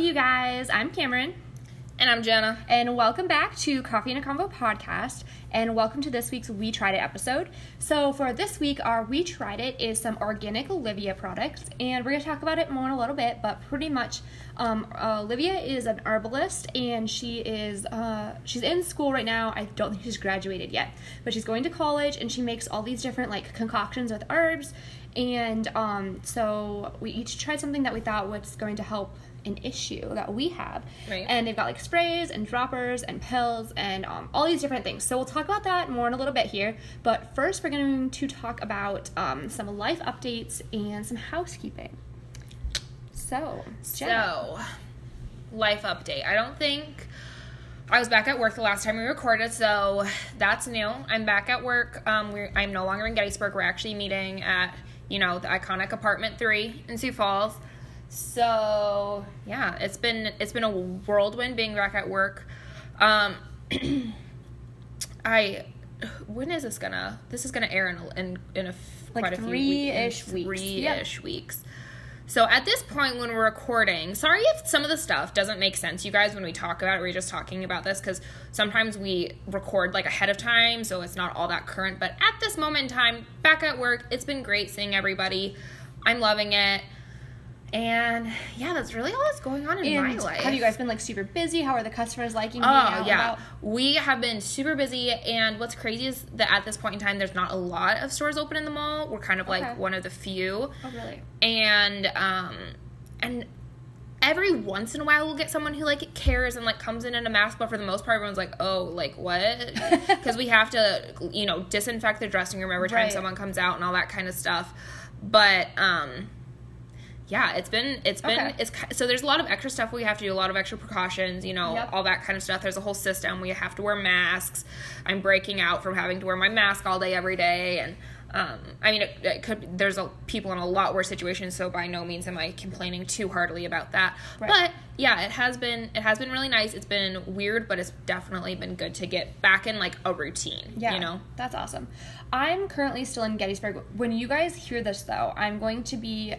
you guys, I'm Cameron. And I'm Jenna. And welcome back to Coffee and a Convo podcast, and welcome to this week's We Tried It episode. So for this week, our We Tried It is some Organic Olivia products, and we're going to talk about it more in a little bit, but pretty much Olivia is an herbalist, and she's in school right now. I don't think she's graduated yet, but she's going to college, and she makes all these different like concoctions with herbs. And so we each tried something that we thought was going to help an issue that we have. Right. And they've got like sprays and droppers and pills and all these different things. So we'll talk about that more in a little bit here. But first we're going to talk about some life updates and some housekeeping. So, Jenna. So, life update. I was back at work the last time we recorded, so that's new. I'm back at work. I'm no longer in Gettysburg. We're actually meeting at the iconic apartment 3 in Sioux Falls. So yeah, it's been a whirlwind being back at work. This is gonna air in quite a few weeks. Three-ish weeks. So at this point when we're recording, sorry if some of the stuff doesn't make sense, you guys, when we talk about it. We're just talking about this because sometimes we record like ahead of time, so it's not all that current. But at this moment in time, back at work, it's been great seeing everybody. I'm loving it. And yeah, that's really all that's going on in my life. Have you guys been like super busy? How are the customers liking being out? Yeah, we have been super busy, and what's crazy is that at this point in time, there's not a lot of stores open in the mall. We're kind of like one of the few. Oh really? And every once in a while, we'll get someone who like cares and like comes in a mask, but for the most part, everyone's like, oh, like what? Because we have to disinfect the dressing room every time someone comes out and all that kind of stuff. But yeah, so there's a lot of extra stuff we have to do, a lot of extra precautions, all that kind of stuff. There's a whole system. We have to wear masks. I'm breaking out from having to wear my mask all day, every day. And, there's people in a lot worse situations, so by no means am I complaining too heartily about that. Right. But yeah, it has been really nice. It's been weird, but it's definitely been good to get back in like a routine. Yeah, that's awesome. I'm currently still in Gettysburg. When you guys hear this though, I'm going to be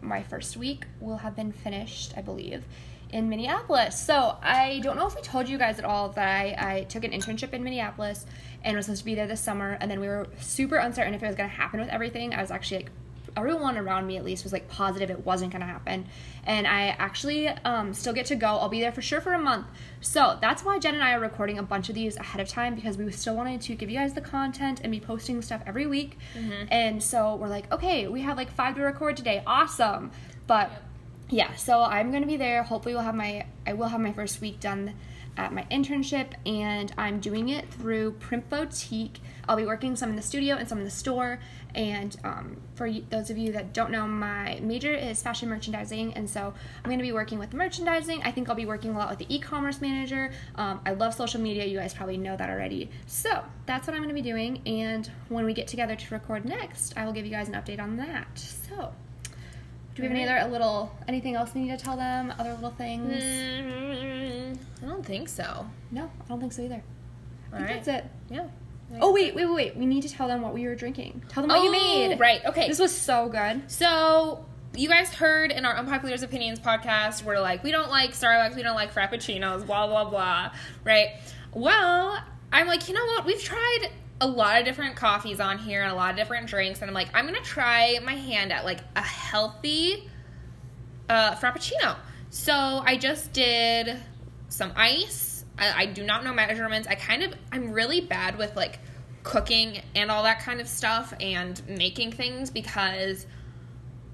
my first week will have been finished, I believe, in Minneapolis. So I don't know if we told you guys at all that I took an internship in Minneapolis and was supposed to be there this summer, and then we were super uncertain if it was going to happen with everything. I was actually like, everyone around me at least was like positive it wasn't going to happen, and I actually still get to go. I'll be there for sure for a month. So that's why Jen and I are recording a bunch of these ahead of time, because we still wanted to give you guys the content and be posting stuff every week. Mm-hmm. And so we're like, okay, we have like 5 to record today. Awesome. But yeah, so I'm going to be there. Hopefully I will have my first week done at my internship, and I'm doing it through Print Boutique. I'll be working some in the studio and some in the store, and for those of you that don't know, my major is fashion merchandising, and so I'm going to be working with merchandising. I think I'll be working a lot with the e-commerce manager. I love social media. You guys probably know that already. So that's what I'm going to be doing, and when we get together to record next, I will give you guys an update on that. So do we have anything else we need to tell them? Other little things? I don't think so. No, I don't think so either. I think that's it. Yeah. Wait. We need to tell them what we were drinking. Tell them what you made. Right, okay. This was so good. So you guys heard in our Unpopular Opinions podcast, we're like, we don't like Starbucks, we don't like Frappuccinos, blah, blah, blah, right? Well, I'm like, you know what? We've tried a lot of different coffees on here and a lot of different drinks, and I'm like, I'm gonna try my hand at like a healthy Frappuccino. So I just did some ice. I do not know measurements. I'm really bad with like cooking and all that kind of stuff and making things, because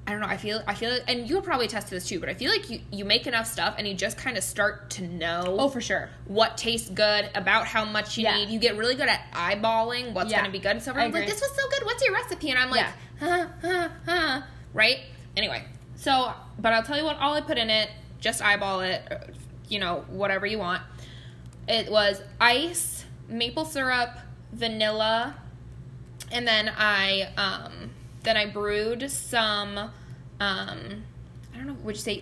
I don't know, I feel, and you'll probably attest to this too, but I feel like you make enough stuff and you just kind of start to know. Oh, for sure. What tastes good, about how much you need. You get really good at eyeballing what's going to be good. And so everyone's like, this was so good, what's your recipe? And I'm like, right? Anyway, so, but I'll tell you what all I put in it. Just eyeball it, whatever you want. It was ice, maple syrup, vanilla, and then I brewed some, I don't know, would you say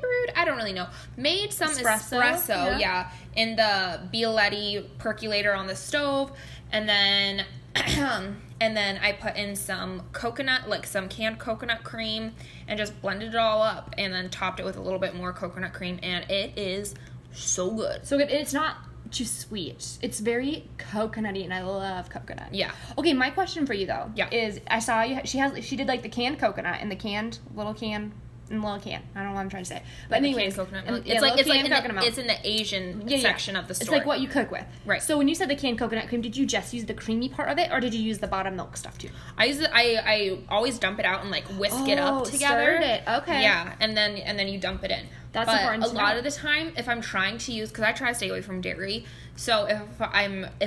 brewed? I don't really know. Made some espresso in the Bialetti percolator on the stove, and then And then I put in some coconut, like some canned coconut cream, and just blended it all up and then topped it with a little bit more coconut cream, and it is so good. So good. And it's not too sweet. It's very coconutty, and I love coconut. Yeah. Okay, my question for you though, is I saw you she did like the canned coconut and the canned little can. I don't know what I'm trying to say. But anyways, coconut milk. It's like it's in the Asian section of the store. It's like what you cook with. Right. So when you said the canned coconut cream, did you just use the creamy part of it, or did you use the bottom milk stuff too? I always dump it out and like whisk it up together. Stirred it. Okay. Yeah, and then you dump it in. That's important to know. But a lot of the time, if I'm trying to use, because I try to stay away from dairy, so if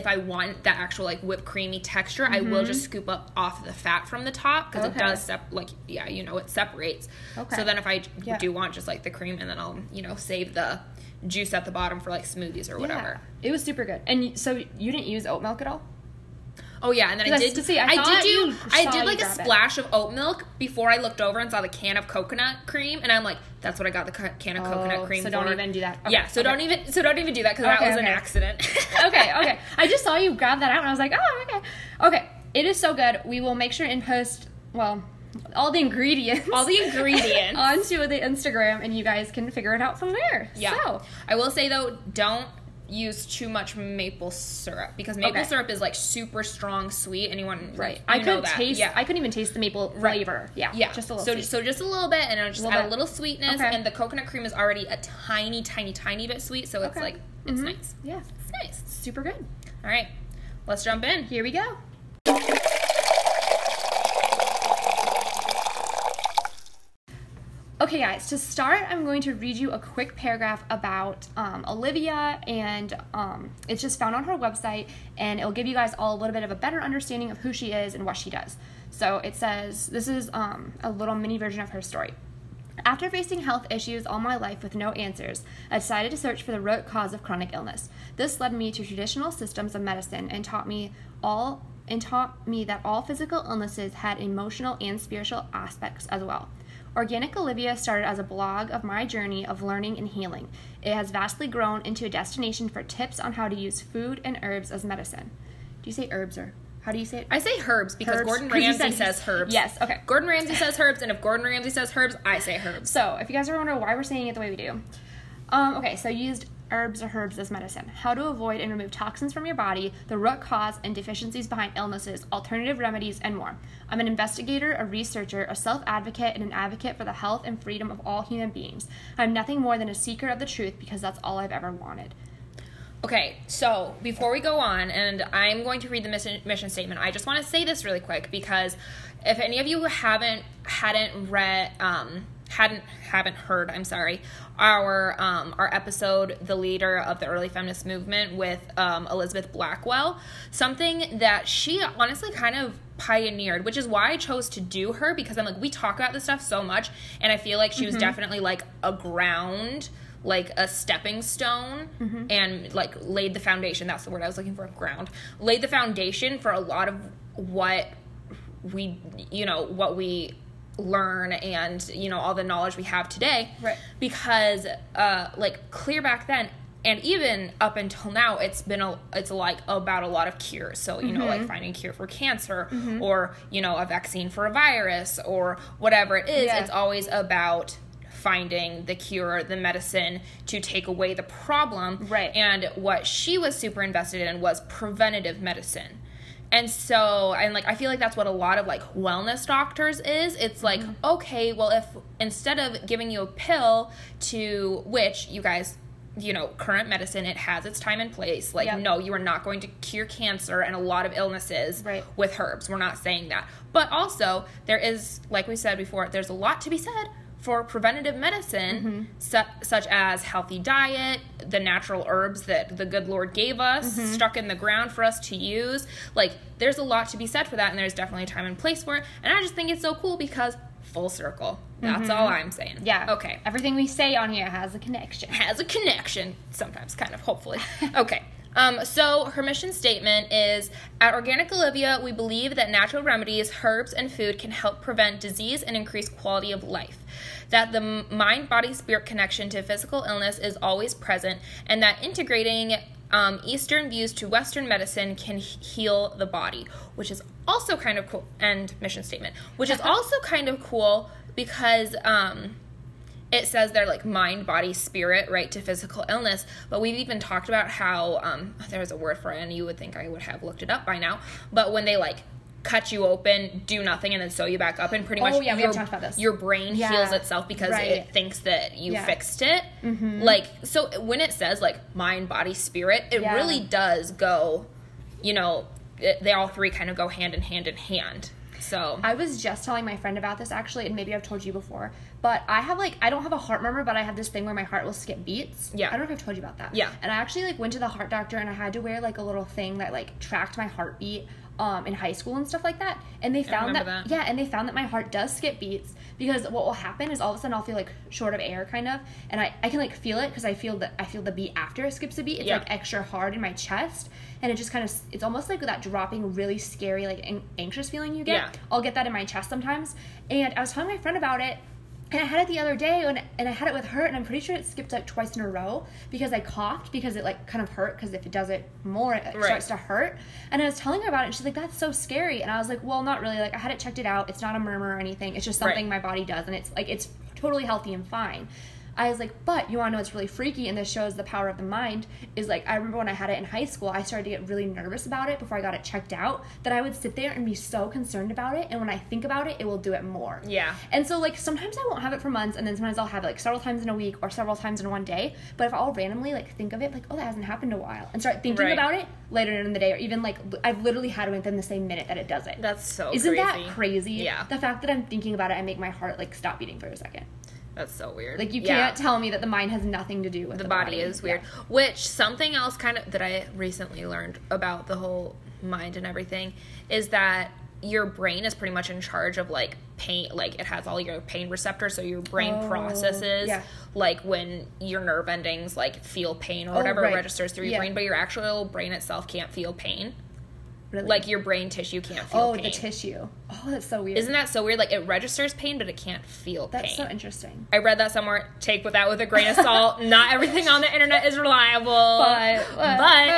I want that actual like whipped creamy texture, I will just scoop up off the fat from the top, because it does it separates. Okay. So then if I do want just like the cream, and then I'll save the juice at the bottom for like smoothies or whatever. Yeah. It was super good. And so you didn't use oat milk at all? Oh yeah, and then I did like a splash of oat milk before I looked over and saw the can of coconut cream, and I'm like, that's what I got the can of coconut cream for. So don't even do that. Okay. Yeah, so don't even do that, because that was an accident. Okay. I just saw you grab that out and I was like, "Oh, okay." Okay, it is so good. We will make sure and post all the ingredients onto the Instagram, and you guys can figure it out from there. Yeah. So, I will say though, don't use too much maple syrup, because maple syrup is like super strong sweet. Anyone I couldn't even taste the maple flavor. Yeah. Just a little. So just a little bit, and I'll just add a little sweetness, and the coconut cream is already a tiny, tiny, tiny bit sweet, so it's like it's nice. Yeah. It's nice. Super good. All right. Let's jump in. Here we go. Okay, guys, to start, I'm going to read you a quick paragraph about Olivia, and it's just found on her website, and it'll give you guys all a little bit of a better understanding of who she is and what she does. So it says, this is a little mini version of her story. After facing health issues all my life with no answers, I decided to search for the root cause of chronic illness. This led me to traditional systems of medicine and taught me that all physical illnesses had emotional and spiritual aspects as well. Organic Olivia started as a blog of my journey of learning and healing. It has vastly grown into a destination for tips on how to use food and herbs as medicine. Do you say herbs, or how do you say it? I say herbs because Gordon Ramsay says herbs. Yes, okay. Gordon Ramsay says herbs, and if Gordon Ramsay says herbs, I say herbs. So, if you guys are wondering why we're saying it the way we do. So used herbs or herbs as medicine. How to avoid and remove toxins from your body, the root cause and deficiencies behind illnesses, alternative remedies, and more. I'm an investigator, a researcher, a self-advocate, and an advocate for the health and freedom of all human beings. I'm nothing more than a seeker of the truth, because that's all I've ever wanted. Okay, so before we go on, and I'm going to read the mission statement, I just want to say this really quick, because if any of you haven't heard, I'm sorry, our episode, The Leader of the Early Feminist Movement, with Elizabeth Blackwell, something that she honestly kind of pioneered, which is why I chose to do her, because I'm like, we talk about this stuff so much, and I feel like she was definitely like a stepping stone, and like laid the foundation. That's the word I was looking for, ground. Laid the foundation for a lot of what we learn, and all the knowledge we have today, right? Because clear back then, and even up until now, it's about a lot of cures. So like finding a cure for cancer, or a vaccine for a virus, or whatever it is. It's always about finding the cure, the medicine to take away the problem, right? And what she was super invested in was preventative medicine. And so, I feel like that's what a lot of, wellness doctors is. It's like, okay, well, if instead of giving you a pill, to which, you guys, current medicine, it has its time and place. No, you are not going to cure cancer and a lot of illnesses with herbs. We're not saying that. But also, there is, like we said before, there's a lot to be said for preventative medicine, such as healthy diet, the natural herbs that the good Lord gave us, stuck in the ground for us to use. There's a lot to be said for that, and there's definitely a time and place for it. And I just think it's so cool, because full circle. That's all I'm saying. Yeah. Okay. Everything we say on here has a connection. Sometimes, kind of, hopefully. Okay. So her mission statement is, at Organic Olivia, we believe that natural remedies, herbs, and food can help prevent disease and increase quality of life, that the mind-body-spirit connection to physical illness is always present, and that integrating Eastern views to Western medicine can heal the body, which is also kind of cool, and mission statement, which is also kind of cool because it says they're like mind, body, spirit, right, to physical illness, but we've even talked about how, there's a word for it, and you would think I would have looked it up by now, but when they like cut you open, do nothing, and then sew you back up, and pretty much your brain heals itself because it thinks that you fixed it. Mm-hmm. Like, so when it says like mind, body, spirit, it really does go, you know, they all three kind of go hand in hand in hand. So I was just telling my friend about this actually, and maybe I've told you before, but I have like, I don't have a heart murmur, but I have this thing where my heart will skip beats. Yeah. I don't know if I've told you about that. Yeah. And I actually like went to the heart doctor, and I had to wear like a little thing that like tracked my heartbeat in high school and stuff like that, and they found that my heart does skip beats, because what will happen is all of a sudden I'll feel like short of air kind of, and I can like feel it because I feel the beat after it skips a beat. It's like extra hard in my chest, and it just kind of, it's almost like that dropping really scary like anxious feeling you get. I'll get that in my chest sometimes, and I was telling my friend about it, and I had it the other day, and I had it with her, and I'm pretty sure it skipped like twice in a row because I coughed, because it like kind of hurt, because if it does it more, it starts to hurt. And I was telling her about it, and she's like, that's so scary. And I was like, well, not really. Like, I had it checked it out. It's not a murmur or anything. It's just something my body does, and it's like, it's totally healthy and fine. I was like, but you want to know what's really freaky, and this shows the power of the mind, is like, I remember when I had it in high school, I started to get really nervous about it before I got it checked out, that I would sit there and be so concerned about it, and when I think about it, it will do it more. Yeah. And so like, sometimes I won't have it for months, and then sometimes I'll have it like several times in a week or several times in one day, but if I'll randomly like think of it, like, oh, that hasn't happened in a while, and start thinking about it later in the day, or even like, I've literally had it within the same minute that it does it. That's so Isn't that crazy? Yeah. The fact that I'm thinking about it, I make my heart like stop beating for a second. That's so weird. Like, you can't tell me that the mind has nothing to do with the body. The body is weird. Yeah. Which, something else kind of that I recently learned about the whole mind and everything is that your brain is pretty much in charge of, like, pain. Like, it has all your pain receptors, so your brain processes, like, when your nerve endings, like, feel pain or whatever registers through your brain. But your actual brain itself can't feel pain. Really? Like, your brain tissue can't feel pain. Oh, the tissue. Oh, that's so weird. Isn't that so weird? Like, it registers pain, but it can't feel pain. That's so interesting. I read that somewhere. Take that with a grain of salt. Not everything on the internet is reliable. But if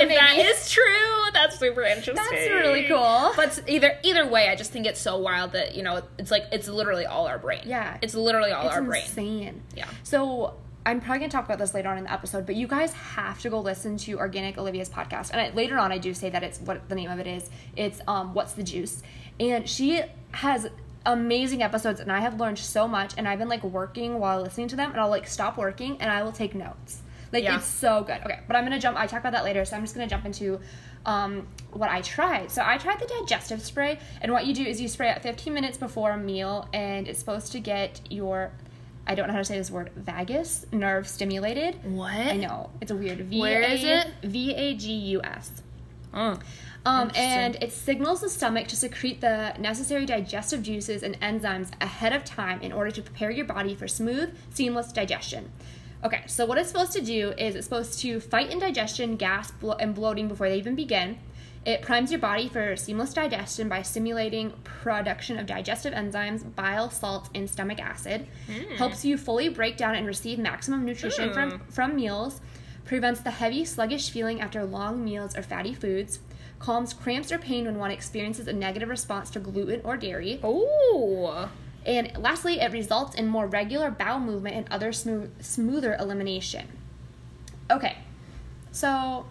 maybe that is true, that's super interesting. That's really cool. But either way, I just think it's so wild that, you know, it's like, it's literally all our brain. Yeah. It's literally all our brain. It's insane. Yeah. So I'm probably going to talk about this later on in the episode, but you guys have to go listen to Organic Olivia's podcast. And later on, I do say that it's what the name of it is. It's What's the Juice? And she has amazing episodes, and I have learned so much, and I've been, like, working while listening to them, and I'll, like, stop working, and I will take notes. Like, it's so good. Okay, but I talk about that later, so I'm just going to jump into what I tried. So I tried the digestive spray, and what you do is you spray it 15 minutes before a meal, and it's supposed to get your, I don't know how to say this word, vagus nerve stimulated. What? I know. It's a weird. Where is it? VAGUS. Oh. And it signals the stomach to secrete the necessary digestive juices and enzymes ahead of time in order to prepare your body for smooth, seamless digestion. Okay, so what it's supposed to do is it's supposed to fight indigestion, gas, and bloating before they even begin. It primes your body for seamless digestion by stimulating production of digestive enzymes, bile, salts, and stomach acid. Helps you fully break down and receive maximum nutrition from meals. Prevents the heavy, sluggish feeling after long meals or fatty foods. Calms cramps or pain when one experiences a negative response to gluten or dairy. Oh. And lastly, it results in more regular bowel movement and other smoother elimination. Okay. So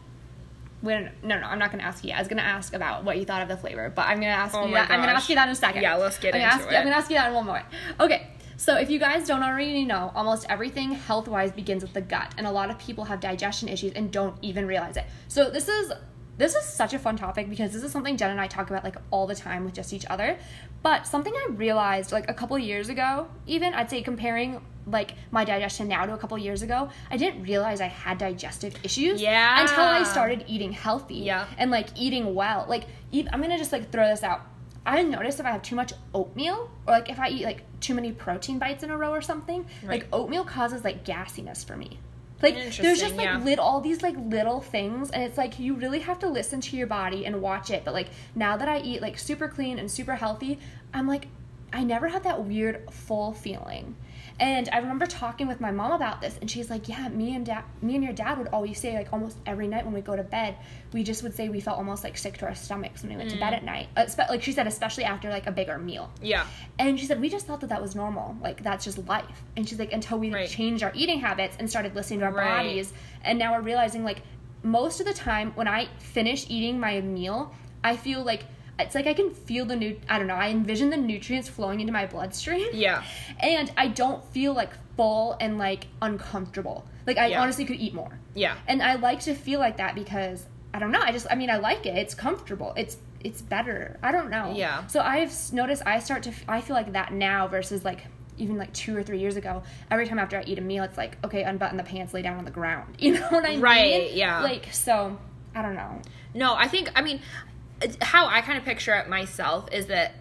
No, I'm not going to ask you. I was going to ask about what you thought of the flavor, but I'm going to ask you that. I'm going to ask you that in a second. Yeah, let's get into it. I'm going to ask you that in one moment. Okay, so if you guys don't already know, almost everything health-wise begins with the gut, and a lot of people have digestion issues and don't even realize it. So this is such a fun topic because this is something Jen and I talk about, like, all the time with just each other. But something I realized, like, a couple years ago, even, I'd say comparing, like, my digestion now to a couple years ago, I didn't realize I had digestive issues until I started eating healthy and, like, eating well. Like, I'm going to just, like, throw this out. I notice if I have too much oatmeal or, like, if I eat, like, too many protein bites in a row or something, like, oatmeal causes, like, gassiness for me. Like, there's just, like, all these, like, little things, and it's, like, you really have to listen to your body and watch it. But, like, now that I eat, like, super clean and super healthy, I'm, like, I never had that weird full feeling. And I remember talking with my mom about this, and she's like, yeah, me and your dad would always say, like, almost every night when we go to bed, we just would say we felt almost, like, sick to our stomachs when we went to bed at night. Like, she said, especially after, like, a bigger meal. Yeah. And she said, we just thought that that was normal. Like, that's just life. And she's like, until we changed our eating habits and started listening to our bodies. And now we're realizing, like, most of the time when I finish eating my meal, I feel like, it's like I can feel the I envision the nutrients flowing into my bloodstream. Yeah. And I don't feel, like, full and, like, uncomfortable. Like, I honestly could eat more. Yeah. And I like to feel like that because, I don't know, I mean, I like it. It's comfortable. It's better. I don't know. Yeah. So I've noticed I feel like that now versus, like, even, like, 2 or 3 years ago. Every time after I eat a meal, it's like, okay, unbutton the pants, lay down on the ground. You know what I mean? Right, yeah. Like, so, I don't know. No, I think, I mean, how I kind of picture it myself is that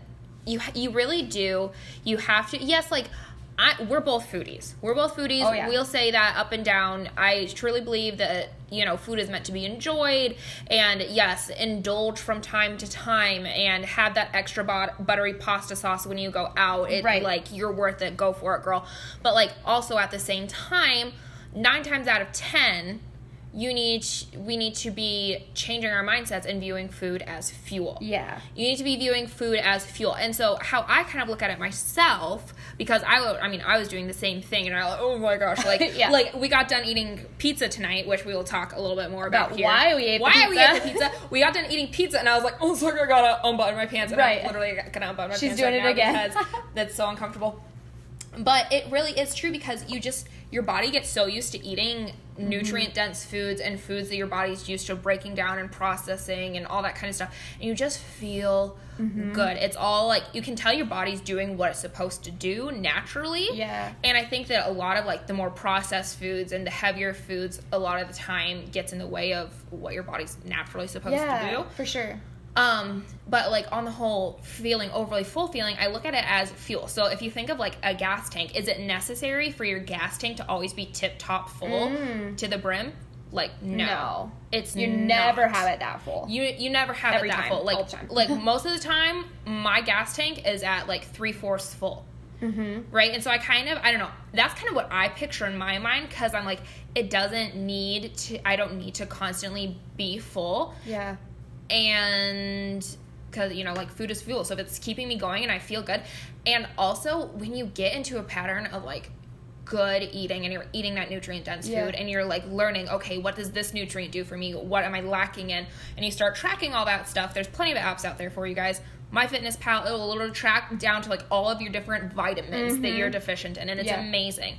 you really do, you have to, yes, like, we're both foodies. We're both foodies. Oh, yeah. We'll say that up and down. I truly believe that, you know, food is meant to be enjoyed and, yes, indulge from time to time and have that extra buttery pasta sauce when you go out. Like, you're worth it. Go for it, girl. But, like, also at the same time, 9 times out of 10... we need to be changing our mindsets and viewing food as fuel. Yeah. You need to be viewing food as fuel. And so how I kind of look at it myself, because I was doing the same thing, and I was like, oh my gosh, like, yeah. Like, we got done eating pizza tonight, which we will talk a little bit more about here. Why we ate the pizza. We got done eating pizza, and I was like, oh, so I gotta unbutton my pants. And I'm literally gonna unbutton my pants right now. She's doing it again. Because that's so uncomfortable. But it really is true, because your body gets so used to eating nutrient-dense foods and foods that your body's used to breaking down and processing and all that kind of stuff. And you just feel good. It's all, like, you can tell your body's doing what it's supposed to do naturally. Yeah. And I think that a lot of, like, the more processed foods and the heavier foods a lot of the time gets in the way of what your body's naturally supposed to do. Yeah, for sure. But, like, on the whole, feeling overly full feeling, I look at it as fuel. So if you think of, like, a gas tank, is it necessary for your gas tank to always be tip-top full to the brim? Like, no. It's you not. Never have it that full. You never have Every it that time, full. Like, all the time. Like, most of the time, my gas tank is at, like, 3/4 full. Mm-hmm. Right? And so I kind of, I don't know, that's kind of what I picture in my mind, because I'm like, I don't need to constantly be full. Yeah. And because, you know, like, food is fuel, so if it's keeping me going and I feel good. And also, when you get into a pattern of, like, good eating and you're eating that nutrient-dense food and you're, like, learning, okay, what does this nutrient do for me? What am I lacking in? And you start tracking all that stuff. There's plenty of apps out there for you guys. MyFitnessPal, it will literally track down to, like, all of your different vitamins that you're deficient in, and it's amazing.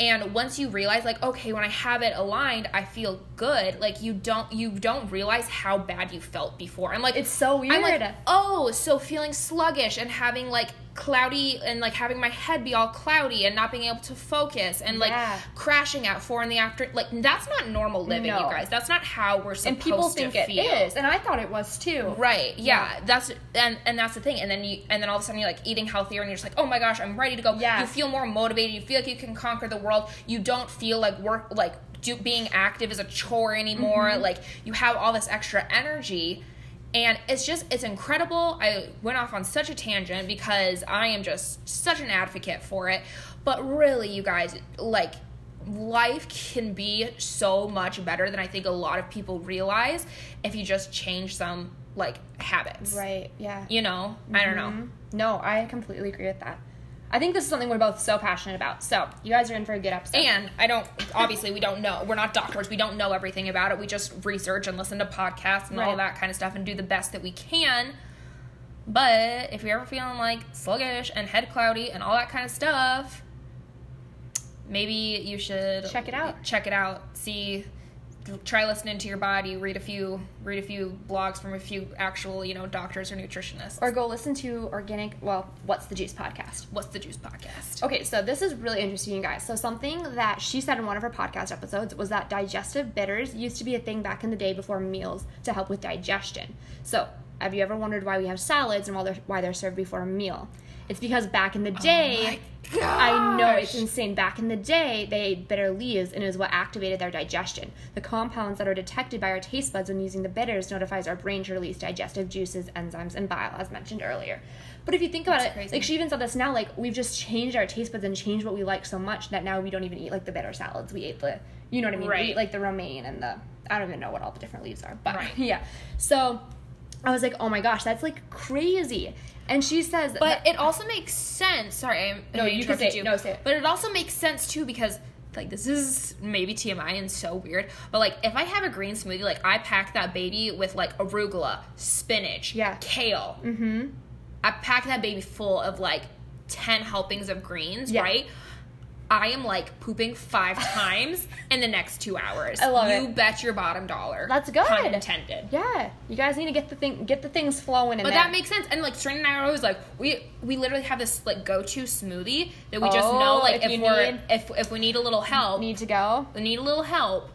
And once you realize, like, okay, when I have it aligned, I feel good. Like, you don't realize how bad you felt before. I'm like, it's so weird. I'm like, oh, so feeling sluggish and having, like, cloudy and, like, having my head be all cloudy and not being able to focus and, like, crashing at 4 in the afternoon. Like, that's not normal living, you guys. That's not how we're supposed to feel. And people think it is, and I thought it was too. Right? Yeah. That's the thing. And then all of a sudden you're, like, eating healthier, and you're just like, oh my gosh, I'm ready to go. Yeah. You feel more motivated. You feel like you can conquer the world. You don't feel like being active is a chore anymore. Mm-hmm. Like, you have all this extra energy. And it's incredible. I went off on such a tangent because I am just such an advocate for it. But really, you guys, like, life can be so much better than I think a lot of people realize if you just change some, like, habits. Right, yeah. You know? Mm-hmm. I don't know. No, I completely agree with that. I think this is something we're both so passionate about. So, you guys are in for a good episode. And we don't know. We're not doctors. We don't know everything about it. We just research and listen to podcasts and all that kind of stuff and do the best that we can. But if you're ever feeling, like, sluggish and head cloudy and all that kind of stuff, maybe you should check it out. See, try listening to your body, read a few blogs from a few actual, you know, doctors or nutritionists. Or go listen to What's the Juice podcast. What's the Juice podcast. Okay, so this is really interesting, you guys. So something that she said in one of her podcast episodes was that digestive bitters used to be a thing back in the day before meals to help with digestion. So Have you ever wondered why we have salads and why they're served before a meal? It's because back in the day, oh my gosh. I know it's insane. Back in the day, they ate bitter leaves, and it is what activated their digestion. The compounds that are detected by our taste buds when using the bitters notifies our brain to release digestive juices, enzymes, and bile, as mentioned earlier. But if you think about That's it, crazy. Like she even said this now, like we've just changed our taste buds and changed what we like so much that now we don't even eat like the bitter salads. We ate the, you know what I mean? Right. We eat like the romaine and the, I don't even know what all the different leaves are, but right. yeah. So I was like, oh my gosh, that's like crazy. And she says, but it also makes sense. Sorry, no, you can say it. No, say it. But it also makes sense too because, like, this is maybe TMI and so weird. But like, if I have a green smoothie, like I pack that baby with like arugula, spinach, yeah. kale. Mm-hmm. I pack that baby full of like 10 helpings of greens, yeah. right? I am like pooping 5 times in the next 2 hours. I love it. You bet your bottom dollar. That's good. Pun intended. Yeah. You guys need to get the things flowing in there. But that makes sense. And like Trin and I are always like we literally have this like go-to smoothie that we just know like if we need a little help.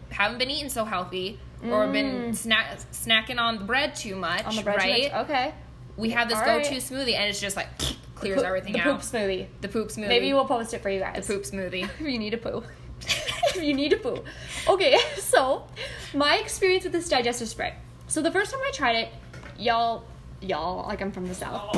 Haven't been eating so healthy or been snacking on the bread too much, right? Okay. We have this go-to smoothie and it's just like clears everything out. The poop smoothie. Maybe we'll post it for you guys. The poop smoothie. If you need a poo. Okay, so my experience with this digestive spray. So the first time I tried it, y'all, like I'm from the South.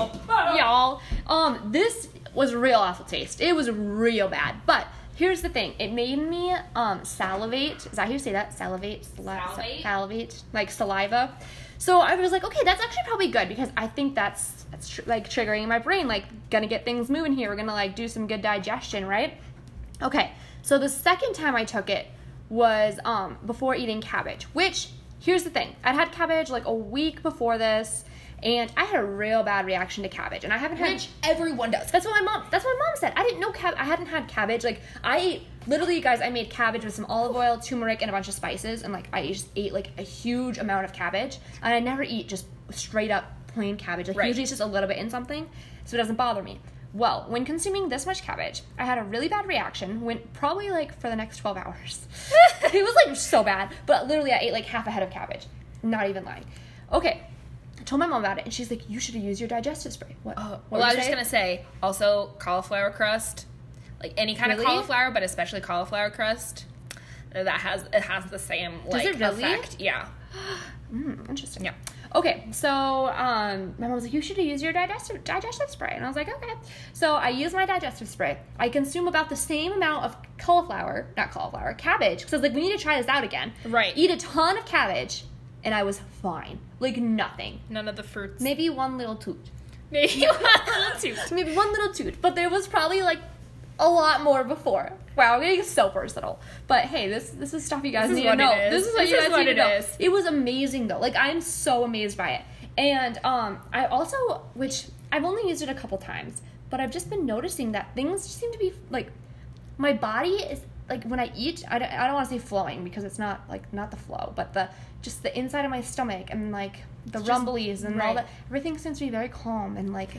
This was real awful taste. It was real bad. But here's the thing. It made me salivate. Is that how you say that? Salivate. Like saliva. So I was like, okay, that's actually probably good because I think that's triggering my brain, like gonna get things moving here. We're gonna like do some good digestion, right? Okay, so the second time I took it was before eating cabbage, which here's the thing. I'd had cabbage like a week before this and I had a real bad reaction to cabbage and I haven't had- Which everyone does. That's what my mom said. I didn't know I hadn't had cabbage. Like I ate, literally you guys, I made cabbage with some olive oil, turmeric, and a bunch of spices and like I just ate like a huge amount of cabbage and I never eat just straight up plain cabbage. Like right. usually it's just a little bit in something so it doesn't bother me. Well, when consuming this much cabbage, I had a really bad reaction, went probably like for the next 12 hours. It was like so bad, but literally I ate like half a head of cabbage. Not even lying. Okay. I told my mom about it, and she's like, you should use your digestive spray. Well, I was just going to say, also, cauliflower crust. Like, any kind of cauliflower, but especially cauliflower crust. It has the same, like, does it really? Effect. Yeah. Interesting. Yeah. Okay, so my mom was like, you should use your digestive spray. And I was like, okay. So I use my digestive spray. I consume about the same amount of cabbage. Because I was like, we need to try this out again. Right. Eat a ton of cabbage. And I was fine. Like nothing. None of the fruits. Maybe one little toot. But there was probably like a lot more before. Wow, I'm getting so personal. But hey, this is stuff you guys need to know. This is what you guys need to know. It was amazing though. Like I'm so amazed by it. And I also, which I've only used it a couple times, but I've just been noticing that things just seem to be like, my body is like when I eat, I don't want to say flowing because it's not like not the flow, but the inside of my stomach and like the rumblies and all that. Everything seems to be very calm and like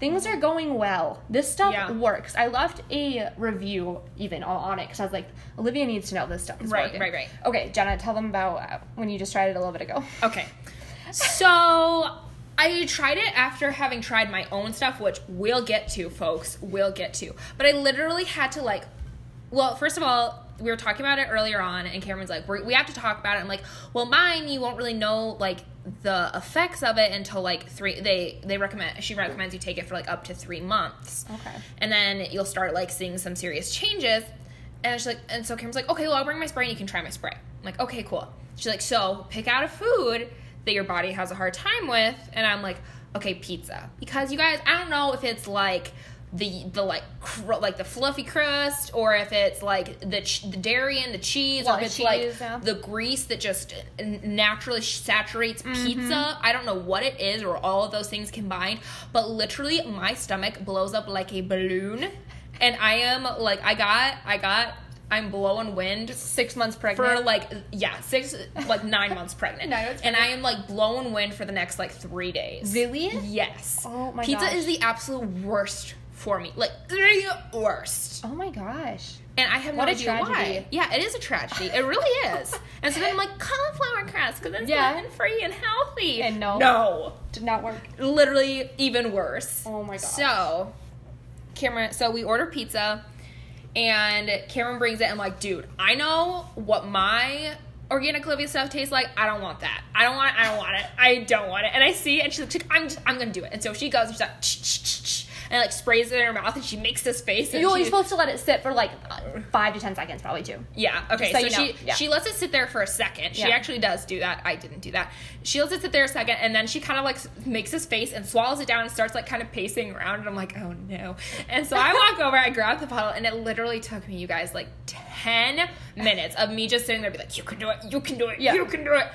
things are going well. This stuff works. I left a review even on it because I was like, Olivia needs to know this stuff is working. Right. Okay, Jenna, tell them about when you just tried it a little bit ago. Okay, so I tried it after having tried my own stuff, which we'll get to, folks. But I literally had to like. Well, first of all, we were talking about it earlier on, and Cameron's like, we have to talk about it. I'm like, well, mine, you won't really know, like, the effects of it until, like, she recommends you take it for, like, up to 3 months. Okay. And then you'll start, like, seeing some serious changes. And she's like, and so Cameron's like, okay, well, I'll bring my spray, and you can try my spray. I'm like, okay, cool. She's like, so pick out a food that your body has a hard time with. And I'm like, okay, pizza. Because, you guys, I don't know if it's, like... The fluffy crust, or if it's like the dairy and the cheese, or if it's like the grease that just naturally saturates pizza. I don't know what it is, or all of those things combined. But literally, my stomach blows up like a balloon, and I am like, I'm blowing wind. 6 months pregnant. 9 months pregnant. And I am like blowing wind for the next like 3 days. Really? Yes. Oh my god. Pizza is the absolute worst. For me, like, they're the worst. Oh my gosh. And I have no idea why. What a tragedy. Yeah, it is a tragedy. It really is. And so then I'm like, cauliflower crust, because it's gluten free and healthy. And no. Did not work. Literally even worse. Oh, my gosh. So, Cameron, we order pizza, and Cameron brings it. I'm like, dude, I know what my Organic Olivia stuff tastes like. I don't want that. I don't want it. And I see it, and she's like, I'm going to do it. And so she goes, and she's like, and like sprays it in her mouth, and she makes this face. And you're supposed to let it sit for like 5 to 10 seconds, probably too. Yeah. Okay. She lets it sit there for a second. She actually does do that. I didn't do that. She lets it sit there a second, and then she kind of like makes this face and swallows it down and starts like kind of pacing around. And I'm like, oh no. And so I walk over, I grab the bottle, and it literally took me, you guys, like 10 minutes of me just sitting there, be like, you can do it.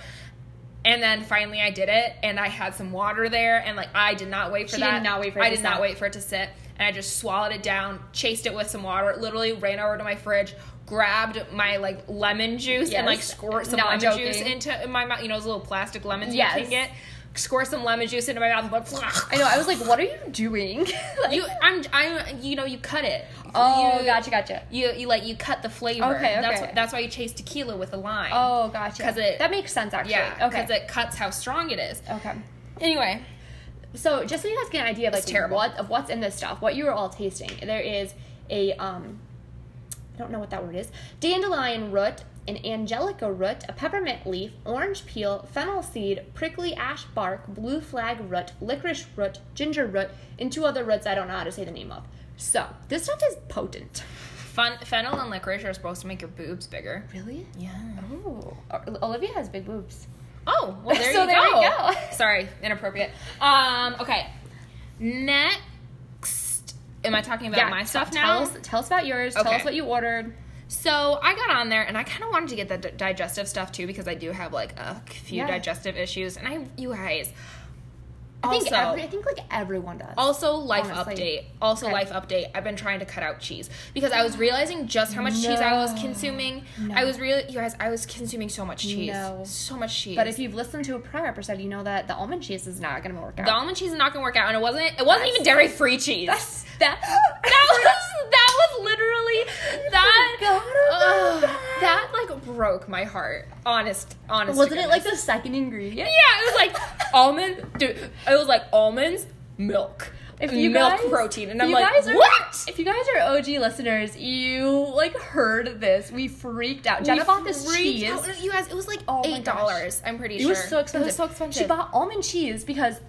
And then finally I did it, and I had some water there, and like I did not wait for that. She did not wait for it to sit. I did not wait for it to sit, and I just swallowed it down, chased it with some water, literally ran over to my fridge, grabbed my like lemon juice and like squirt some lemon juice into my mouth. You know those little plastic lemons you can get? Squirt some lemon juice into my mouth. I know. I was like, "What are you doing?" Like, you cut it. Oh, gotcha. You cut the flavor. Okay. That's why you chase tequila with a lime. Oh, gotcha. That makes sense actually. Yeah. Okay. Because it cuts how strong it is. Okay. Anyway, so just so you guys get an idea of like what's in this stuff, what you are all tasting. There is a I don't know what that word is. Dandelion root. An angelica root, a peppermint leaf, orange peel, fennel seed, prickly ash bark, blue flag root, licorice root, ginger root, and 2 other roots I don't know how to say the name of. So, this stuff is potent. Fennel and licorice are supposed to make your boobs bigger. Really? Yeah. Oh. Olivia has big boobs. Oh, well, there so you there go. So there you go. Sorry, inappropriate. Okay. Next, am I talking about my stuff now? Tell us about yours. Okay. Tell us what you ordered. So I got on there, and I kind of wanted to get the digestive stuff, too, because I do have, like, a few digestive issues. And I think everyone does. Also, life update. I've been trying to cut out cheese, because I was realizing just how much cheese I was consuming. No. I was consuming so much cheese. No. So much cheese. But if you've listened to a prior episode, you know that the almond cheese is not going to work out. The almond cheese is not going to work out, and it wasn't even dairy-free cheese. That was literally that broke my heart. Honest. Wasn't it like the second ingredient? Yeah, it was like almond. Dude, it was like almonds, milk, protein, and I'm like, what? If you guys are OG listeners, you like heard this. We freaked out. Jenna bought this cheese. Out. You guys, it was like $8. I'm pretty sure. It was so expensive. She bought almond cheese because.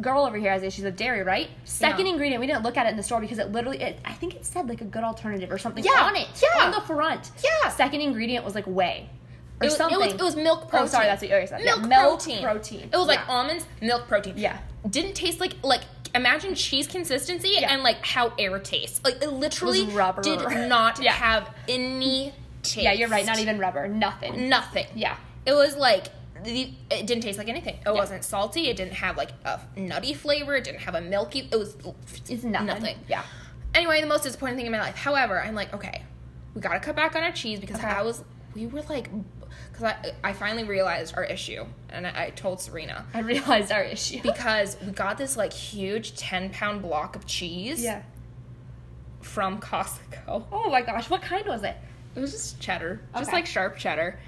Girl over here has issues with dairy, right? Second ingredient, we didn't look at it in the store because it literally, I think it said like a good alternative or something on it. Yeah. On the front. Yeah. Second ingredient was like whey or something. It was milk protein. Oh, sorry, that's what you already said. Milk protein. It was like almonds, milk protein. Yeah. Didn't taste like imagine cheese consistency and like how air tastes. Like it literally did not have any taste. Yeah, you're right. Not even rubber. Nothing. Yeah. It was like. It didn't taste like anything. It wasn't salty. It didn't have like a nutty flavor. It didn't have a milky. It was nothing. Yeah. Anyway, the most disappointing thing in my life. However, I'm like, okay, we gotta cut back on our cheese because I finally realized our issue, and I told Serena. I realized our issue because we got this like huge 10-pound block of cheese. Yeah. From Costco. Oh my gosh, what kind was it? It was just cheddar, just like sharp cheddar.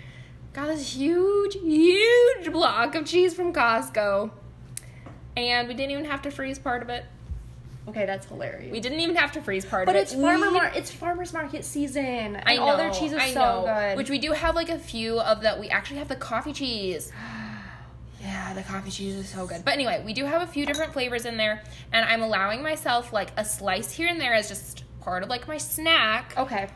Got this huge block of cheese from Costco, and we didn't even have to freeze part of it. Okay, that's hilarious. We didn't even have to freeze part of it. But it's farmer's market season. I know. All their cheese is so good. Which we do have like a few of that. We actually have the coffee cheese. Yeah, the coffee cheese is so good. But anyway, we do have a few different flavors in there, and I'm allowing myself like a slice here and there as just part of like my snack. Okay.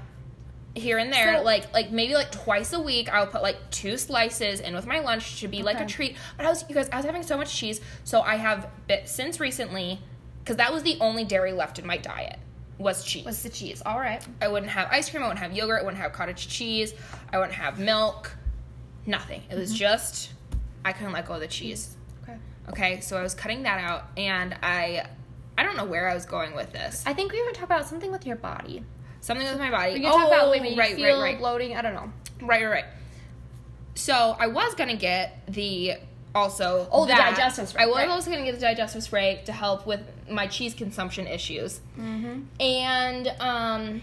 Here and there, so, like maybe like twice a week, I'll put like 2 slices in with my lunch to be like a treat. But I was having so much cheese, so I have since recently, because that was the only dairy left in my diet was cheese. Was the cheese all right? I wouldn't have ice cream. I wouldn't have yogurt. I wouldn't have cottage cheese. I wouldn't have milk. Nothing. It was just I couldn't let go of the cheese. Okay. So I was cutting that out, and I don't know where I was going with this. I think we were talking about something with your body. Something with my body. You talk about women. You feel bloating. I don't know. Right. So I was gonna get the digestive spray. I was also gonna get the digestive spray to help with my cheese consumption issues. Mm-hmm. And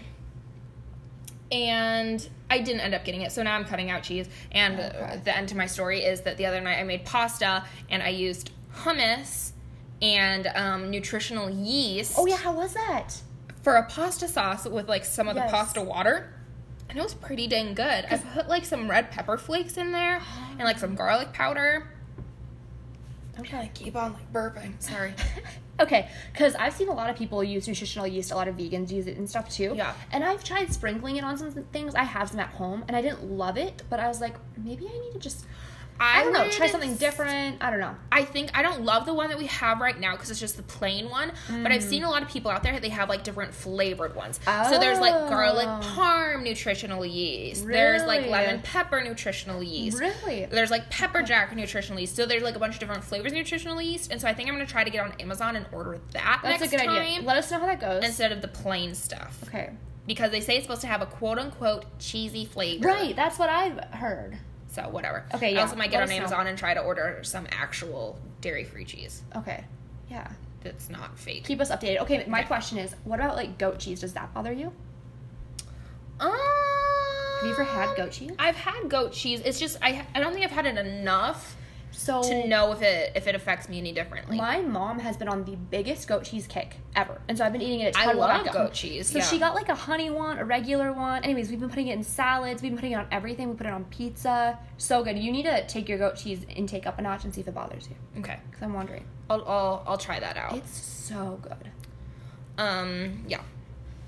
And I didn't end up getting it, so now I'm cutting out cheese. And the end to my story is that the other night I made pasta, and I used hummus and nutritional yeast. Oh, yeah, how was that? For a pasta sauce with, like, some of the pasta water. And it was pretty dang good. I put, like, some red pepper flakes in there and, like, some garlic powder. I'm trying to keep on, like, burping. Sorry. Okay, because I've seen a lot of people use nutritional yeast. A lot of vegans use it and stuff, too. Yeah. And I've tried sprinkling it on some things. I have some at home, and I didn't love it, but I was like, maybe I need to just... I don't know, try something different. I don't know. I think I don't love the one that we have right now because it's just the plain one. Mm. But I've seen a lot of people out there, they have like different flavored ones. Oh. So there's like garlic parm nutritional yeast. Really? There's like lemon pepper nutritional yeast. Really? There's like pepper jack nutritional yeast. So there's like a bunch of different flavors of nutritional yeast. And so I think I'm going to try to get on Amazon and order that next time. That's a good idea. Let us know how that goes. Instead of the plain stuff. Okay. Because they say it's supposed to have a quote unquote cheesy flavor. Right. That's what I've heard. So, whatever. Okay, yeah. I also might get on Amazon and try to order some actual dairy-free cheese. Okay. Yeah. That's not fake. Keep us updated. Okay, my question is, what about, like, goat cheese? Does that bother you? Have you ever had goat cheese? I've had goat cheese. It's just, I don't think I've had it enough to know if it affects me any differently. My mom has been on the biggest goat cheese kick ever. And so I've been eating it a ton. I love goat cheese. So she got like a honey one, a regular one. Anyways, we've been putting it in salads. We've been putting it on everything. We put it on pizza. So good. You need to take your goat cheese intake up a notch and see if it bothers you. Okay. Because I'm wondering. I'll try that out. It's so good. Yeah.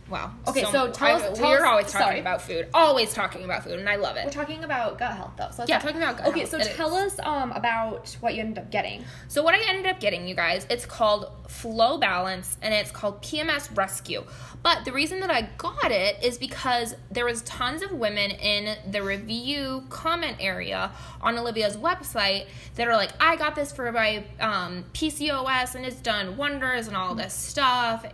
Wow. Okay, so tell us. We're always talking about food. Always talking about food, and I love it. We're talking about gut health, though. So talking about gut health. Okay, so tell us about what you ended up getting. So what I ended up getting, you guys, it's called Flow Balance, and it's called PMS Rescue. But the reason that I got it is because there was tons of women in the review comment area on Olivia's website that are like, I got this for my PCOS, and it's done wonders and all this stuff,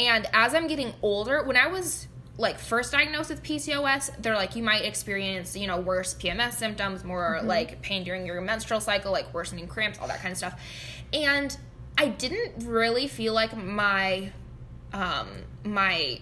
And as I'm getting older, when I was, like, first diagnosed with PCOS, they're like, you might experience, you know, worse PMS symptoms, more, like, pain during your menstrual cycle, like, worsening cramps, all that kind of stuff. And I didn't really feel like my, my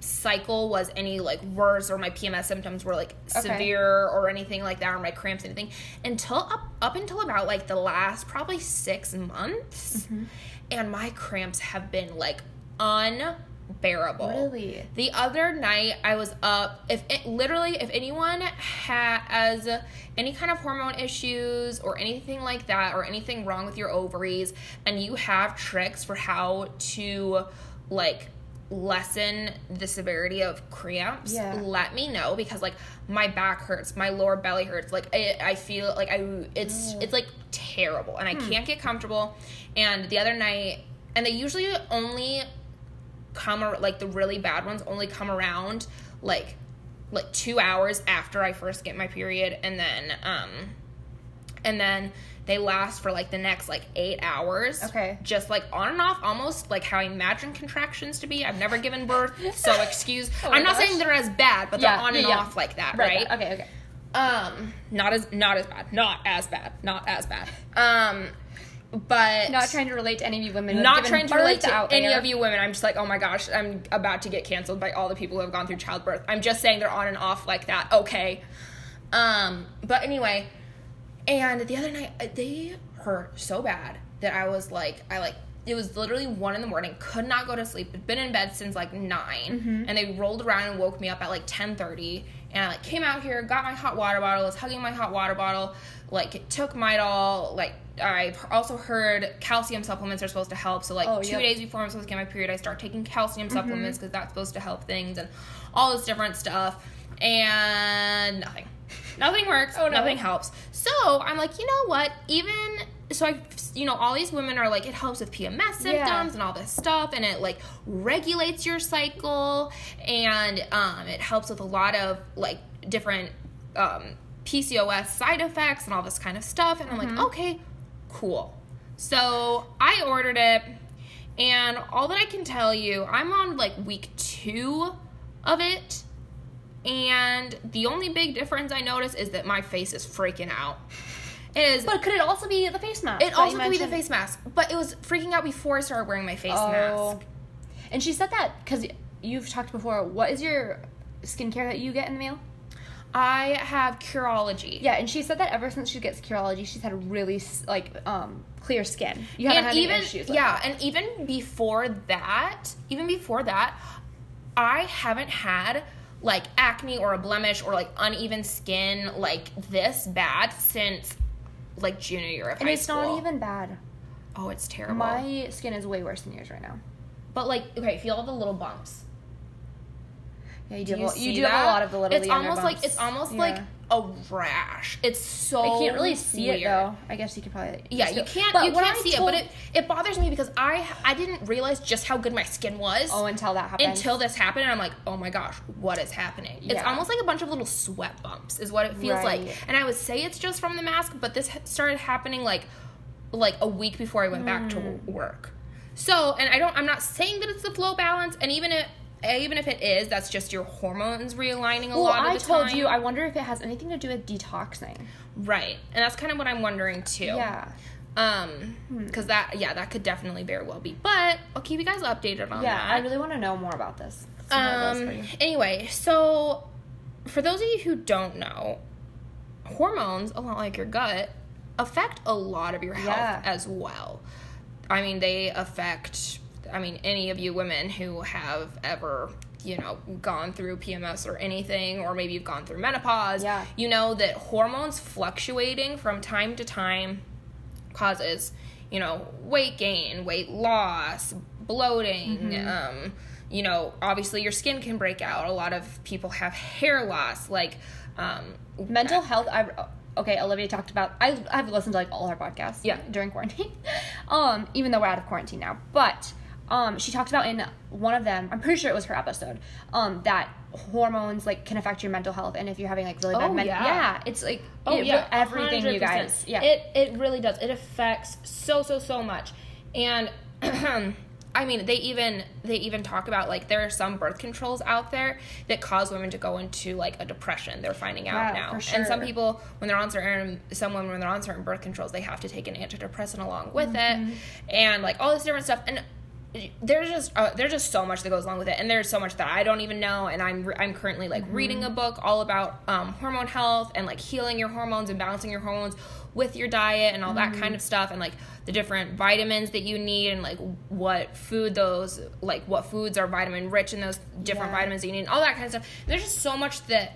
cycle was any, like, worse or my PMS symptoms were, like, severe or anything like that or my cramps, anything, until up until about, like, the last probably 6 months. Mm-hmm. And my cramps have been, like, unbearable. Really? The other night I was up. If anyone has any kind of hormone issues or anything like that or anything wrong with your ovaries and you have tricks for how to like lessen the severity of cramps, let me know, because like my back hurts, my lower belly hurts, like I feel like it's like terrible and I can't get comfortable. And the other night, and they usually only come, like, the really bad ones only come around, like 2 hours after I first get my period, and then they last for, like, the next, like, 8 hours. Okay. Just, like, on and off, almost, like, how I imagine contractions to be. I've never given birth, so excuse. I'm not saying they're as bad, but they're on and off like that, right? Okay. Not as bad. But not trying to relate to any of you women. Not trying to relate to any of you women. I'm just like, oh my gosh, I'm about to get canceled by all the people who have gone through childbirth. I'm just saying they're on and off like that. Okay. But anyway, and the other night they hurt so bad that I was like, it was literally 1 a.m, could not go to sleep. I'd been in bed since like 9, and they rolled around and woke me up at like 10:30, and I like came out here, got my hot water bottle, was hugging my hot water bottle, like took Midol, like. I also heard calcium supplements are supposed to help. So, like, 2 days before I'm supposed to get my period, I start taking calcium supplements because that's supposed to help things and all this different stuff. And nothing. Nothing works. Oh, no. Nothing helps. So, I'm like, you know what? All these women are like, it helps with PMS symptoms and all this stuff. And it, like, regulates your cycle. And it helps with a lot of, like, different PCOS side effects and all this kind of stuff. And I'm like, okay, cool. So I ordered it, and all that I can tell you, I'm on like week 2 of it, and the only big difference I notice is that my face is freaking out. But could it also be the face mask? It also could be the face mask, but it was freaking out before I started wearing my face mask. And she said that because you've talked before, what is your skincare that you get in the mail? I have Curology. Yeah, and she said that ever since she gets Curology, she's had really, like, clear skin. You haven't had any issues with that. And even before that, I haven't had, like, acne or a blemish or, like, uneven skin, like, this bad since, like, junior year of high school. And it's not even bad. Oh, it's terrible. My skin is way worse than yours right now. But, like, okay, feel all the little bumps. Yeah, you do have a lot of the little bumps. It's almost like a rash. It's so weird. I can't really see it, though. I guess you could probably... Yeah, you can't see it, but it bothers me because I didn't realize just how good my skin was. Oh, until that happened. Until this happened, and I'm like, oh my gosh, what is happening? Yeah. It's almost like a bunch of little sweat bumps is what it feels like. And I would say it's just from the mask, but this started happening, like a week before I went back to work. So, and I'm not saying that it's the flow balance, and even if it is, that's just your hormones realigning a lot of the time. I told you, I wonder if it has anything to do with detoxing. Right. And that's kind of what I'm wondering, too. Yeah. Because that could definitely very well be. But I'll keep you guys updated on that. Yeah, I really want to know more about this. Anyway, so for those of you who don't know, hormones, a lot like your gut, affect a lot of your health as well. I mean, they affect... I mean, any of you women who have ever, gone through PMS or anything, or maybe you've gone through menopause, you know that hormones fluctuating from time to time causes, weight gain, weight loss, bloating, mm-hmm. Obviously your skin can break out. A lot of people have hair loss, like... mental health... Olivia talked about... I've listened to, all her podcasts during quarantine, even though we're out of quarantine now, but... she talked about in one of them, I'm pretty sure it was her episode, that hormones, can affect your mental health. And if you're having, really bad mental... Yeah, it's, everything, 100%. You guys. Yeah. It really does. It affects so, so, so much. And, I mean, they even talk about, there are some birth controls out there that cause women to go into, a depression. They're finding out now. For sure. And some people, when they're on certain birth controls, they have to take an antidepressant along with it. And, all this different stuff. And... There's just so much that goes along with it, and there's so much that I don't even know, and I'm currently reading a book all about hormone health and healing your hormones and balancing your hormones with your diet and all that kind of stuff, and the different vitamins that you need, and what foods are vitamin rich, and those different vitamins that you need, and all that kind of stuff. And there's just so much that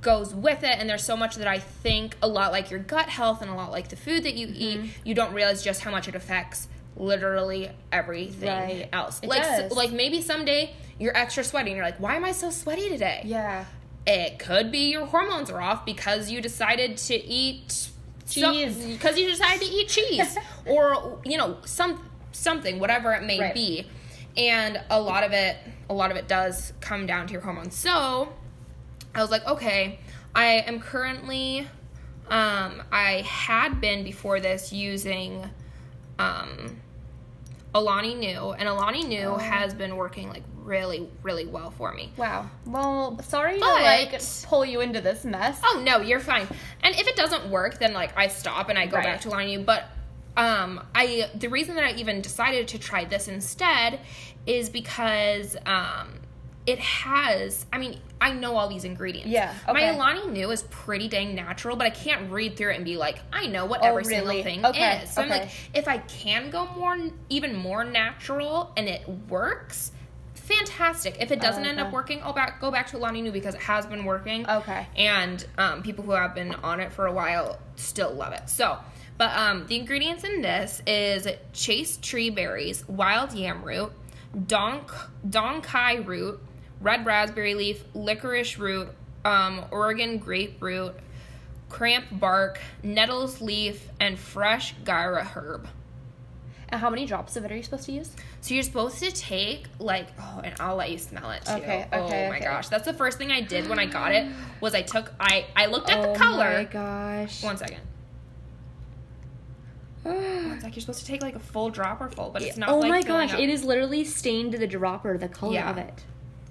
goes with it, and there's so much that I think a lot like your gut health and a lot like the food that you eat, you don't realize just how much it affects literally everything else. It does. Maybe someday you're extra sweaty and you're why am I so sweaty today? Yeah. It could be your hormones are off because you decided to eat cheese. Or something, whatever it may be. And a lot of it does come down to your hormones. So I was okay, I am currently I had been before this using Alani Nu, and Alani Nu has been working really, really well for me. Wow. Well, sorry to pull you into this mess. Oh no, you're fine. And if it doesn't work, then I stop and I go back to Alani Nu. But the reason that I even decided to try this instead is because it has. I mean, I know all these ingredients. Yeah. Okay. My Alani Nu is pretty dang natural, but I can't read through it and be I know what every single thing is. So I'm if I can go even more natural and it works, fantastic. If it doesn't end up working, I'll go back to Alani Nu because it has been working. Okay. And people who have been on it for a while still love it. So, but the ingredients in this is chase tree berries, wild yam root, donkai root, red raspberry leaf, licorice root, Oregon grapefruit, cramp bark, nettles leaf, and fresh gyra herb. And how many drops of it are you supposed to use? So you're supposed to take and I'll let you smell it too. Okay, gosh, that's the first thing I did when I got it was I looked at the color. Oh my gosh. One second. It's you're supposed to take a full dropper full, but it's not. Oh my gosh, it is literally stained to the dropper, the color of it.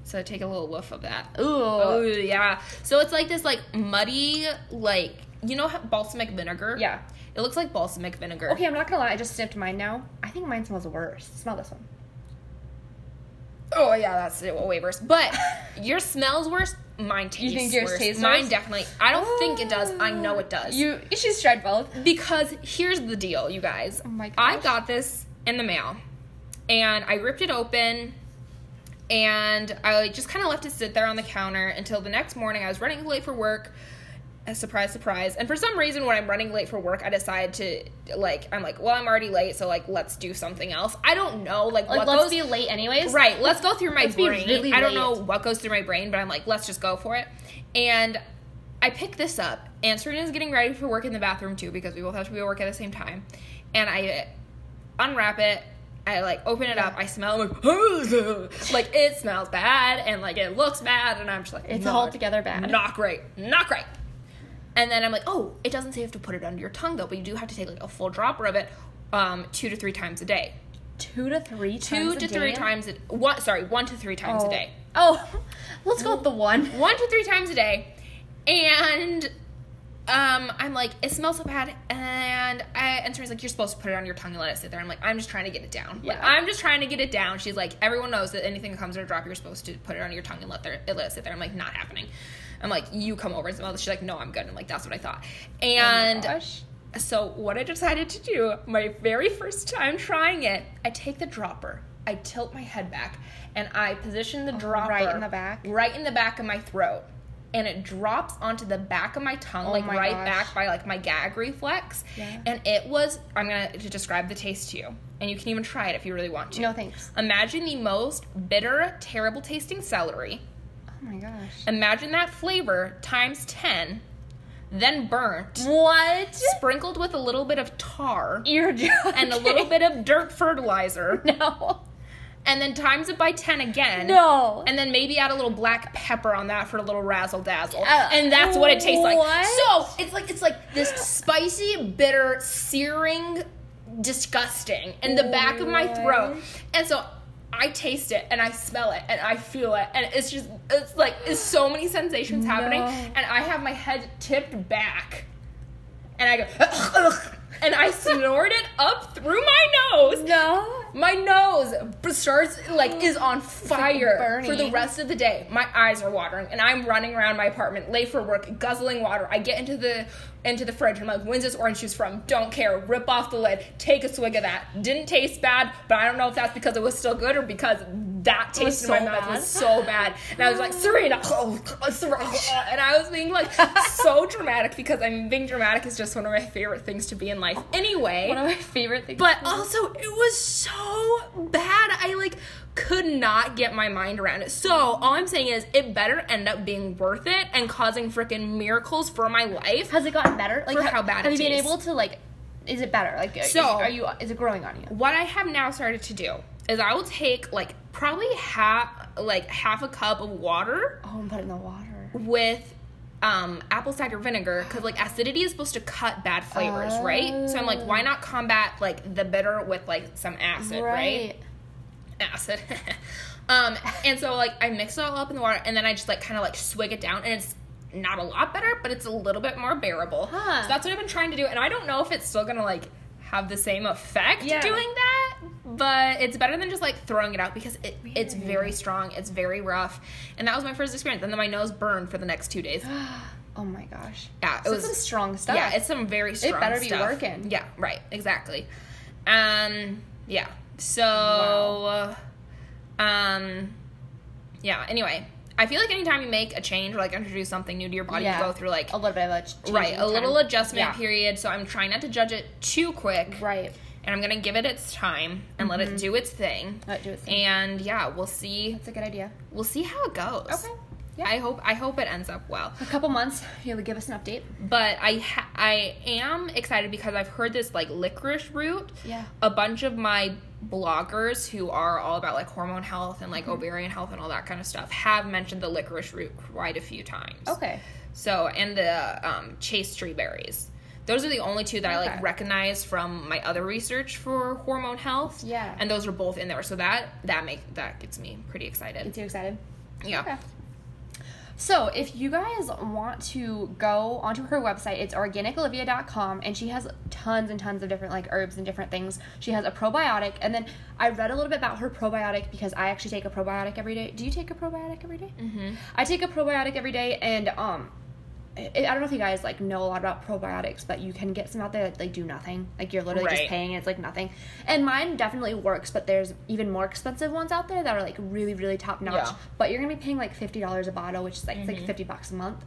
So take a little whiff of that. Ooh. Oh, yeah. So it's this muddy, balsamic vinegar? Yeah. It looks like balsamic vinegar. Okay, I'm not going to lie. I just sniffed mine now. I think mine smells worse. Smell this one. Oh, yeah, that's it. Well, way worse. But your smells worse. Mine tastes worse. You think yours tastes worse? Mine definitely. I don't think it does. I know it does. She's tried both. Because here's the deal, you guys. Oh, my gosh. I got this in the mail. And I ripped it open. And I just kind of left it sit there on the counter until the next morning. I was running late for work. Surprise, surprise. And for some reason, when I'm running late for work, I decide to, I'm already late, so, let's do something else. I don't know, let's be late anyways. Right. Let's go through my brain. Really I don't know what goes through my brain, but I'm like, let's just go for it. And I pick this up, and Serena's getting ready for work in the bathroom, too, because we both have to be at work at the same time. And I unwrap it. I, open it up. I smell it. Like, it smells bad, and, it looks bad. And I'm just like, it's altogether bad. Not great. Not great. And then I'm like, oh, it doesn't say you have to put it under your tongue, though. But you do have to take, a full dropper of it 2 to 3 times a day. 2 to 3 times a day? 2 to 3 times a day. Sorry, 1 to 3 times a day. Oh, let's go with the 1. 1 to 3 times a day. And I'm like, it smells so bad. And Serena's like, you're supposed to put it on your tongue and let it sit there. I'm like, I'm just trying to get it down. Yeah. I'm just trying to get it down. She's like, everyone knows that anything that comes in a drop, you're supposed to put it on your tongue and let it sit there. I'm like, not happening. I'm like, you come over and smell this. She's like, no, I'm good. I'm like, that's what I thought. And so what I decided to do, my very first time trying it, I take the dropper, I tilt my head back, and I position the dropper right in the back of my throat. And it drops onto the back of my tongue, back by, my gag reflex. Yeah. And it was, I'm going to describe the taste to you. And you can even try it if you really want to. No, thanks. Imagine the most bitter, terrible-tasting celery. Oh, my gosh. Imagine that flavor times 10, then burnt. What? Sprinkled with a little bit of tar. You're joking. And a little bit of dirt fertilizer. No. And then times it by 10 again. No. And then maybe add a little black pepper on that for a little razzle-dazzle. And that's what it tastes like. So, it's like this spicy, bitter, searing, disgusting in the back of my throat. And so I taste it, and I smell it, and I feel it, and it's just, it's so many sensations happening, and I have my head tipped back, and I go, and I snort it up through my nose. No. My nose starts, is on fire for the rest of the day. My eyes are watering, and I'm running around my apartment, late for work, guzzling water. I get into the fridge, and I'm like, when's this orange juice from? Don't care. Rip off the lid. Take a swig of that. Didn't taste bad, but I don't know if that's because it was still good or because that taste in my mouth was so bad. And I was like, Serena. And I was being, so dramatic because being dramatic is just one of my favorite things to be in life. Anyway. One of my favorite things. But also, it was so bad. I, could not get my mind around it. So, all I'm saying is it better end up being worth it and causing freaking miracles for my life. Has it gotten better? How bad it is. Have you been able to, is it better? Is it growing on you? What I have now started to do is I will take, probably half a cup of water. Oh, and put it in the water. With apple cider vinegar, because acidity is supposed to cut bad flavors, right? So I'm like, why not combat the bitter with some acid, right? Acid. And so I mix it all up in the water, and then I just swig it down, and it's not a lot better, but it's a little bit more bearable. Huh. So that's what I've been trying to do, and I don't know if it's still gonna have the same effect doing that, but it's better than just throwing it out because it's very strong, it's very rough, and that was my first experience. And then my nose burned for the next 2 days. Oh my gosh! Yeah, it was some strong stuff. Yeah, it's some very strong stuff. It better be working. Yeah, right, exactly. Yeah. So, wow. Yeah. Anyway, I feel anytime you make a change or introduce something new to your body, you go through a little bit of a change. Right, a little adjustment period. So I'm trying not to judge it too quick. Right. And I'm gonna give it its time and let it do its thing. Let it do its thing. And yeah, we'll see. That's a good idea. We'll see how it goes. Okay. Yeah. I hope it ends up well. A couple months, you'll give us an update. But I am excited because I've heard this licorice root. Yeah. A bunch of my bloggers who are all about hormone health and ovarian health and all that kind of stuff have mentioned the licorice root quite a few times. Okay. So, and the chase tree berries. Those are the only two that I recognize from my other research for hormone health. Yeah. And those are both in there. So that gets me pretty excited. Gets you excited? Yeah. Okay. So if you guys want to go onto her website, it's organicolivia.com, and she has tons and tons of different like herbs and different things. She has a probiotic, and then I read a little bit about her probiotic because I actually take a probiotic every day. Do you take a probiotic every day? Mm-hmm. I take a probiotic every day, and I don't know if you guys like know a lot about probiotics, but you can get some out there that like do nothing. Like you're literally just paying and it's like nothing. And mine definitely works, but there's even more expensive ones out there that are like really, really top notch. Yeah. But you're gonna be paying like $50 a bottle, which is like it's like $50 a month.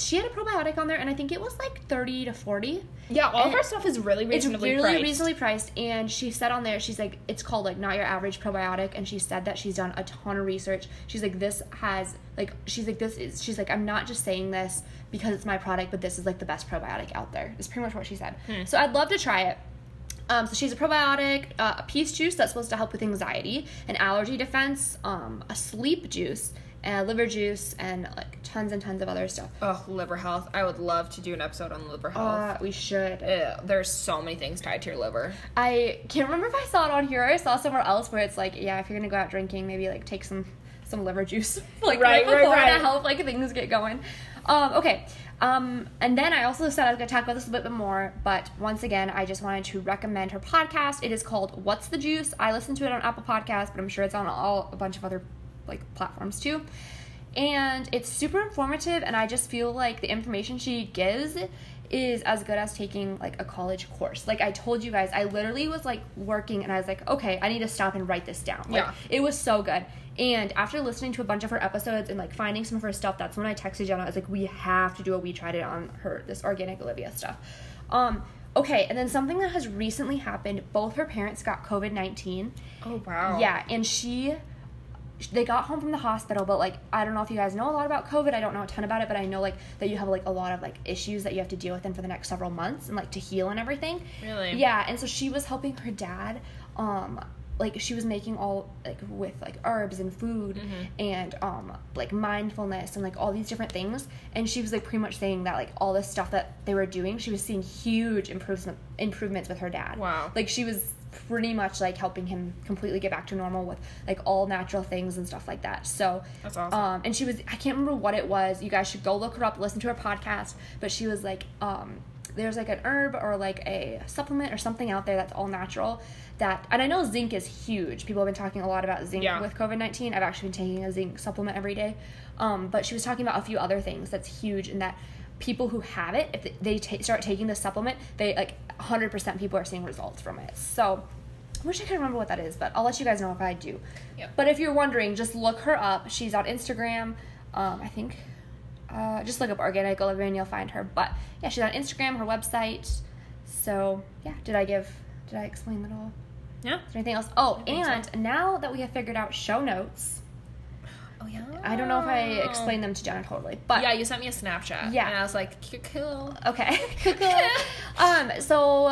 She had a probiotic on there, and I think it was like 30 to 40. Yeah, all of her stuff is really reasonably priced. It's really reasonably priced, and she said on there, she's like, it's called like Not Your Average Probiotic, and she said that she's done a ton of research. She's like, this has, like, she's like, this is, she's like, I'm not just saying this because it's my product, but this is like the best probiotic out there. It's pretty much what she said. So I'd love to try it. So she's a probiotic, a peach juice that's supposed to help with anxiety, an allergy defense, a sleep juice, liver juice, and like tons and tons of other stuff. Oh, liver health. I would love to do an episode on liver health. We should. There's so many things tied to your liver. I can't remember if I saw it on here or I saw somewhere else where it's like, yeah, if you're gonna go out drinking, maybe like take some liver juice. Like right before to help like things get going. And then I also said I was going to talk about this a little bit more, but once again, I just wanted to recommend her podcast. It is called What's the Juice. I listen to it on Apple Podcasts, but I'm sure it's on a bunch of other like platforms too. And it's super informative, and I just feel like the information she gives is as good as taking like a college course. Like I told you guys, I literally was like working and I was like, okay, I need to stop and write this down. Like, yeah. It was so good. And after listening to a bunch of her episodes and like finding some of her stuff, that's when I texted Jenna. I was like, we have to do it. We tried it on her, this Organic Olivia stuff. Okay, and then something that has recently happened, both her parents got COVID-19. Oh, wow. Yeah, and they got home from the hospital, but like I don't know if you guys know a lot about COVID. I don't know a ton about it, but I know like that you have like a lot of like issues that you have to deal with for the next several months and like to heal and everything. Really? Yeah, and so she was helping her dad, like she was making all like with like herbs and food and like mindfulness and like all these different things, and she was like pretty much saying that like all this stuff that they were doing, she was seeing huge improvements with her dad. Wow. Like she was pretty much like helping him completely get back to normal with like all natural things and stuff like that. So that's awesome. And she was, I can't remember what it was. You guys should go look her up, listen to her podcast, but she was like, there's like an herb or like a supplement or something out there that's all natural that, and I know zinc is huge. People have been talking a lot about zinc with COVID-19. I've actually been taking a zinc supplement every day. But she was talking about a few other things that's huge, and that people who have it, if they start taking the supplement, they like 100% people are seeing results from it. So I wish I could remember what that is, but I'll let you guys know if I do. Yep. But if you're wondering, just look her up. She's on Instagram. I think just look up Organic Olivia and you'll find her. But yeah, she's on Instagram, her website. So yeah, did I explain that all? Yeah. Is there anything else? Oh, and now that we have figured out show notes. Oh, yeah. I don't know if I explained them to Jenna totally, but yeah, you sent me a Snapchat. Yeah, and I was like, cool. Okay, cool. So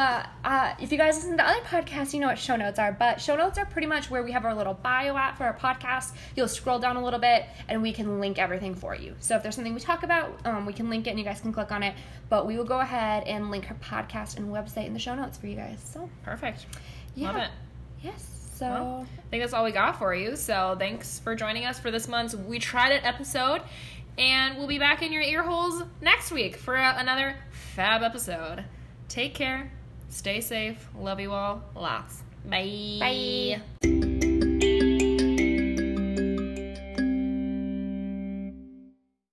if you guys listen to other podcasts, you know what show notes are. But show notes are pretty much where we have our little bio at for our podcast. You'll scroll down a little bit, and we can link everything for you. So if there's something we talk about, we can link it, and you guys can click on it. But we will go ahead and link her podcast and website in the show notes for you guys. So perfect. Yeah. Love it. Yes. So well, I think that's all we got for you. So thanks for joining us for this month's We Tried It episode. And we'll be back in your ear holes next week for another fab episode. Take care. Stay safe. Love you all. Lots. Bye. Bye.